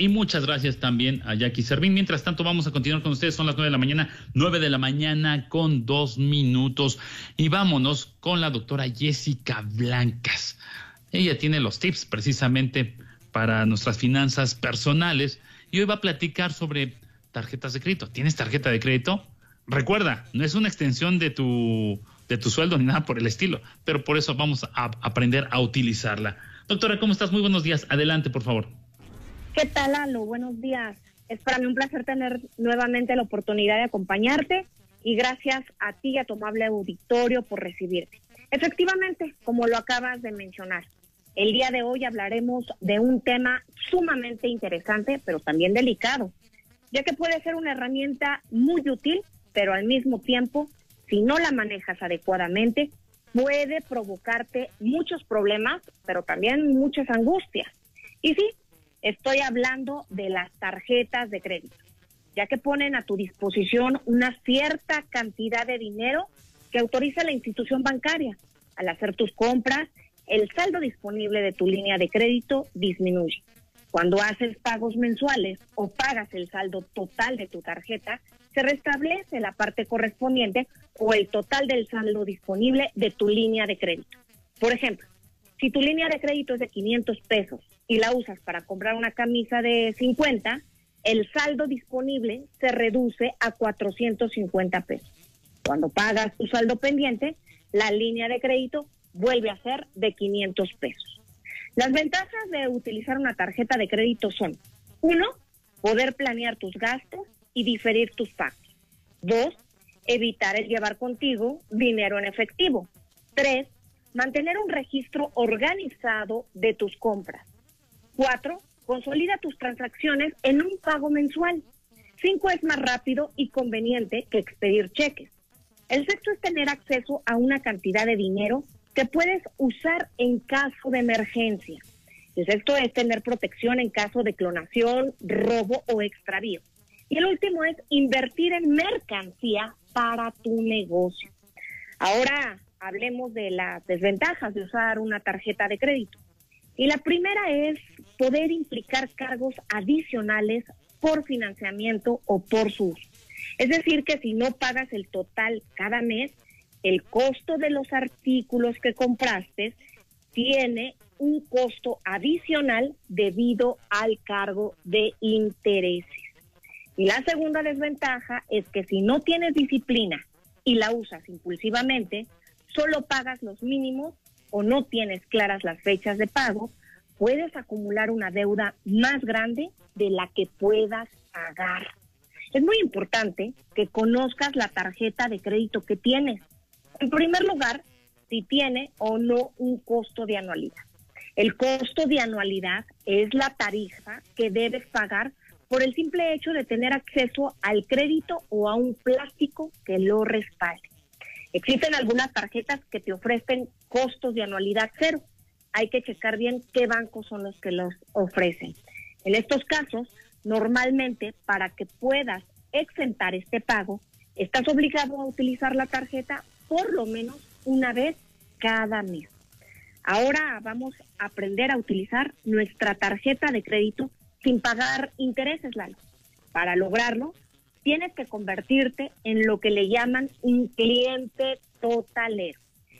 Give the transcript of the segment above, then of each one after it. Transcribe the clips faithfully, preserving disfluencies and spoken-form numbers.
y muchas gracias también a Jackie Servín. Mientras tanto, vamos a continuar con ustedes. Son las nueve de la mañana, nueve de la mañana con dos minutos. Y vámonos con la doctora Jessica Blancas. Ella tiene los tips precisamente para nuestras finanzas personales y hoy va a platicar sobre tarjetas de crédito. ¿Tienes tarjeta de crédito? Recuerda, no es una extensión de tu, de tu sueldo ni nada por el estilo, pero por eso vamos a aprender a utilizarla. Doctora, ¿cómo estás? Muy buenos días. Adelante, por favor. ¿Qué tal, Lalo? Buenos días. Es para mí un placer tener nuevamente la oportunidad de acompañarte y gracias a ti y a Tomable Auditorio por recibirte. Efectivamente, como lo acabas de mencionar, el día de hoy hablaremos de un tema sumamente interesante, pero también delicado, ya que puede ser una herramienta muy útil, pero al mismo tiempo, si no la manejas adecuadamente, puede provocarte muchos problemas, pero también muchas angustias. Y sí, estoy hablando de las tarjetas de crédito, ya que ponen a tu disposición una cierta cantidad de dinero que autoriza la institución bancaria. Al hacer tus compras, el saldo disponible de tu línea de crédito disminuye. Cuando haces pagos mensuales o pagas el saldo total de tu tarjeta, se restablece la parte correspondiente o el total del saldo disponible de tu línea de crédito. Por ejemplo, si tu línea de crédito es de quinientos pesos y la usas para comprar una camisa de cincuenta, el saldo disponible se reduce a cuatrocientos cincuenta pesos. Cuando pagas tu saldo pendiente, la línea de crédito vuelve a ser de quinientos pesos. Las ventajas de utilizar una tarjeta de crédito son: uno, poder planear tus gastos y diferir tus pagos. Dos, evitar el llevar contigo dinero en efectivo. Tres, mantener un registro organizado de tus compras. Cuatro, consolida tus transacciones en un pago mensual. Cinco, es más rápido y conveniente que expedir cheques. El sexto es tener acceso a una cantidad de dinero que puedes usar en caso de emergencia. El sexto es tener protección en caso de clonación, robo o extravío. Y el último es invertir en mercancía para tu negocio. Ahora hablemos de las desventajas de usar una tarjeta de crédito. Y la primera es poder implicar cargos adicionales por financiamiento o por su uso. Es decir, que si no pagas el total cada mes, el costo de los artículos que compraste tiene un costo adicional debido al cargo de intereses. Y la segunda desventaja es que si no tienes disciplina y la usas impulsivamente, solo pagas los mínimos o no tienes claras las fechas de pago, puedes acumular una deuda más grande de la que puedas pagar. Es muy importante que conozcas la tarjeta de crédito que tienes. En primer lugar, si tiene o no un costo de anualidad. El costo de anualidad es la tarifa que debes pagar por el simple hecho de tener acceso al crédito o a un plástico que lo respalde. Existen algunas tarjetas que te ofrecen costos de anualidad cero. Hay que checar bien qué bancos son los que los ofrecen. En estos casos, normalmente, para que puedas exentar este pago, estás obligado a utilizar la tarjeta por lo menos una vez cada mes. Ahora vamos a aprender a utilizar nuestra tarjeta de crédito sin pagar intereses, Lalo. Para lograrlo, tienes que convertirte en lo que le llaman un cliente totalero.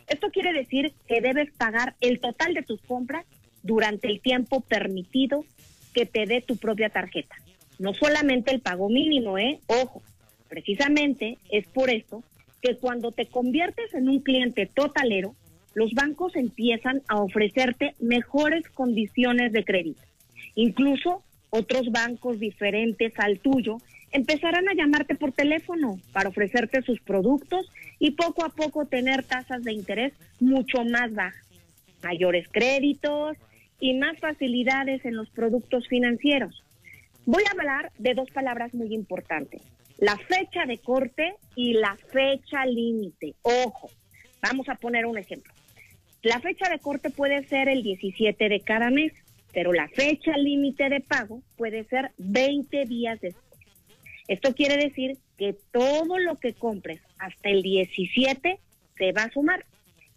Esto quiere decir que debes pagar el total de tus compras durante el tiempo permitido que te dé tu propia tarjeta. No solamente el pago mínimo, ¿eh? Ojo, precisamente es por esto que cuando te conviertes en un cliente totalero, los bancos empiezan a ofrecerte mejores condiciones de crédito. Incluso otros bancos diferentes al tuyo empezarán a llamarte por teléfono para ofrecerte sus productos y poco a poco tener tasas de interés mucho más bajas, mayores créditos y más facilidades en los productos financieros. Voy a hablar de dos palabras muy importantes: la fecha de corte y la fecha límite. Ojo, vamos a poner un ejemplo. La fecha de corte puede ser el diecisiete de cada mes, pero la fecha límite de pago puede ser veinte días después. Esto quiere decir que todo lo que compres hasta el diecisiete se va a sumar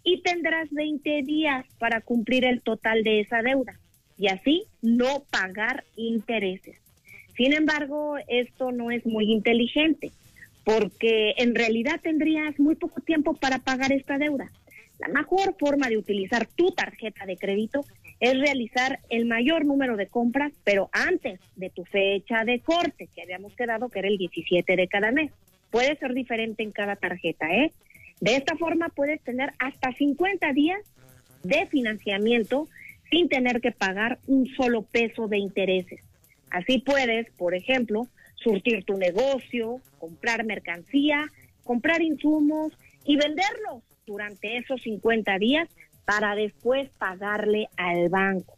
y tendrás veinte días para cumplir el total de esa deuda. y así no pagar intereses. Sin embargo, esto no es muy inteligente, porque en realidad tendrías muy poco tiempo para pagar esta deuda. La mejor forma de utilizar tu tarjeta de crédito es realizar el mayor número de compras, pero antes de tu fecha de corte, que habíamos quedado que era el diecisiete de cada mes. Puede ser diferente en cada tarjeta, ¿eh? De esta forma puedes tener hasta cincuenta días de financiamiento sin tener que pagar un solo peso de intereses. Así puedes, por ejemplo, surtir tu negocio, comprar mercancía, comprar insumos y venderlos durante esos cincuenta días para después pagarle al banco.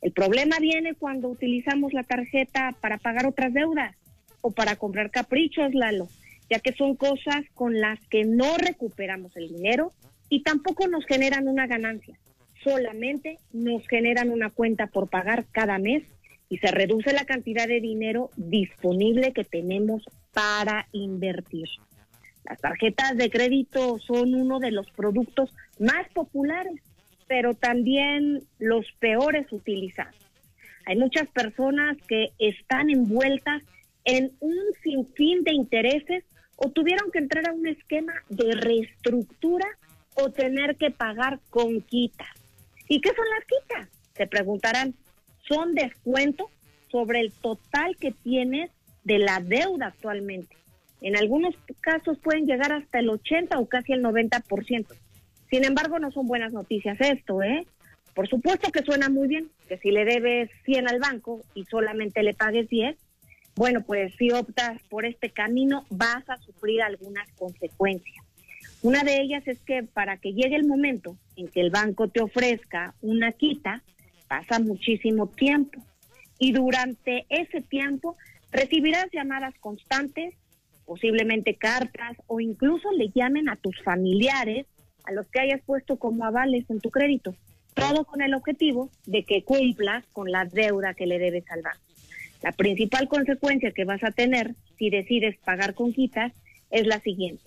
El problema viene cuando utilizamos la tarjeta para pagar otras deudas o para comprar caprichos, Lalo, ya que son cosas con las que no recuperamos el dinero y tampoco nos generan una ganancia. Solamente nos generan una cuenta por pagar cada mes y se reduce la cantidad de dinero disponible que tenemos para invertir. Las tarjetas de crédito son uno de los productos más populares, pero también los peores utilizados. Hay muchas personas que están envueltas en un sinfín de intereses o tuvieron que entrar a un esquema de reestructura o tener que pagar con quitas. ¿Y qué son las quitas? Se preguntarán. Son descuentos sobre el total que tienes de la deuda actualmente. En algunos casos pueden llegar hasta el ochenta o casi el noventa por ciento. Sin embargo, no son buenas noticias esto, ¿eh? Por supuesto que suena muy bien, que si le debes cien al banco y solamente le pagues diez, bueno, pues si optas por este camino vas a sufrir algunas consecuencias. Una de ellas es que para que llegue el momento en que el banco te ofrezca una quita, pasa muchísimo tiempo. Y durante ese tiempo recibirás llamadas constantes, posiblemente cartas o incluso le llamen a tus familiares a los que hayas puesto como avales en tu crédito, todo con el objetivo de que cumplas con la deuda que le debes al banco. La principal consecuencia que vas a tener si decides pagar con quitas es la siguiente.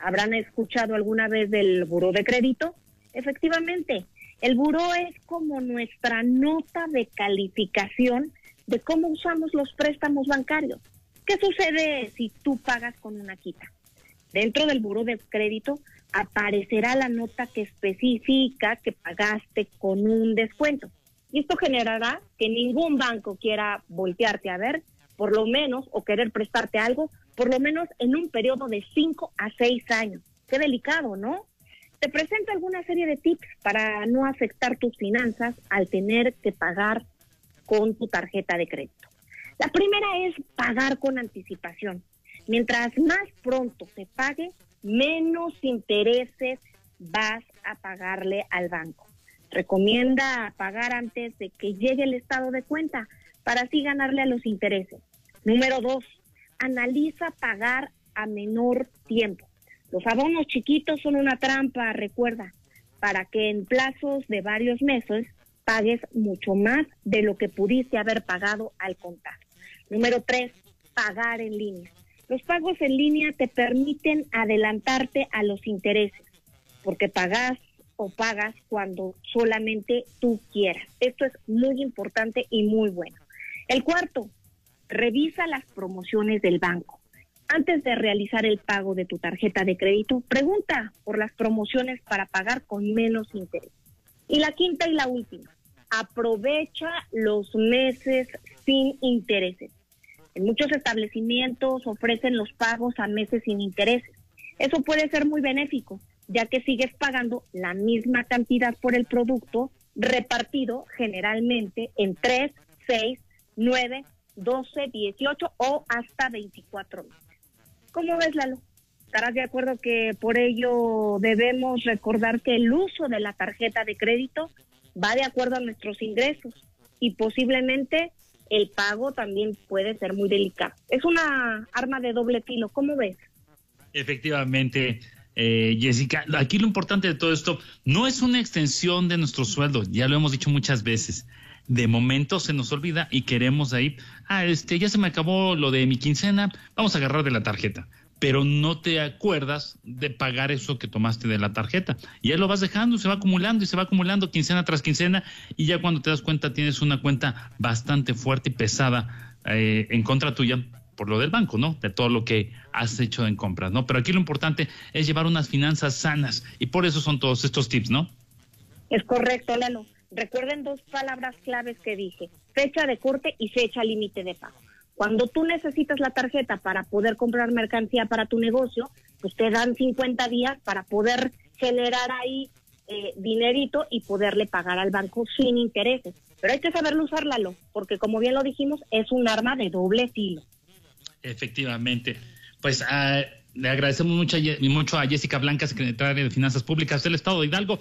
¿Habrán escuchado alguna vez del buró de crédito? Efectivamente, el buró es como nuestra nota de calificación de cómo usamos los préstamos bancarios. ¿Qué sucede si tú pagas con una quita? Dentro del buró de crédito aparecerá la nota que especifica que pagaste con un descuento. Y esto generará que ningún banco quiera voltearte a ver, por lo menos, o querer prestarte algo, por lo menos en un periodo de cinco a seis años. Qué delicado, ¿no? Te presento alguna serie de tips para no afectar tus finanzas al tener que pagar con tu tarjeta de crédito. La primera es pagar con anticipación. Mientras más pronto se pague, menos intereses vas a pagarle al banco. Recomienda pagar antes de que llegue el estado de cuenta para así ganarle a los intereses. Número dos, analiza pagar a menor tiempo. Los abonos chiquitos son una trampa, recuerda, para que en plazos de varios meses pagues mucho más de lo que pudiste haber pagado al contar. Número tres, pagar en línea. Los pagos en línea te permiten adelantarte a los intereses, porque pagas o pagas cuando solamente tú quieras. Esto es muy importante y muy bueno. El cuarto, revisa las promociones del banco. Antes de realizar el pago de tu tarjeta de crédito, pregunta por las promociones para pagar con menos interés. Y la quinta y la última, aprovecha los meses sin intereses. En muchos establecimientos ofrecen los pagos a meses sin intereses. Eso puede ser muy benéfico, ya que sigues pagando la misma cantidad por el producto repartido generalmente en tres, seis, nueve, doce, dieciocho o hasta veinticuatro meses. ¿Cómo ves, Lalo? Estarás de acuerdo que por ello debemos recordar que el uso de la tarjeta de crédito va de acuerdo a nuestros ingresos y posiblemente el pago también puede ser muy delicado. Es una arma de doble filo, ¿cómo ves? Efectivamente, eh, Jessica, aquí lo importante de todo esto no es una extensión de nuestro sueldo, ya lo hemos dicho muchas veces. De momento se nos olvida y queremos ahí, ah, este, ya se me acabó lo de mi quincena, vamos a agarrar de la tarjeta. pero no te acuerdas de pagar eso que tomaste de la tarjeta. Y ahí lo vas dejando, se va acumulando y se va acumulando quincena tras quincena, y ya cuando te das cuenta tienes una cuenta bastante fuerte y pesada eh, en contra tuya por lo del banco, ¿no? De todo lo que has hecho en compras, ¿no? Pero aquí lo importante es llevar unas finanzas sanas, y por eso son todos estos tips, ¿no? Es correcto, Lalo. Recuerden dos palabras claves que dije: fecha de corte y fecha límite de pago. Cuando tú necesitas la tarjeta para poder comprar mercancía para tu negocio, pues te dan cincuenta días para poder generar ahí eh, dinerito y poderle pagar al banco sin intereses. Pero hay que saberlo usar, Lalo, porque como bien lo dijimos, es un arma de doble filo. Efectivamente. Pues uh, le agradecemos mucho, mucho a Jessica Blancas, secretaria de Finanzas Públicas del Estado de Hidalgo.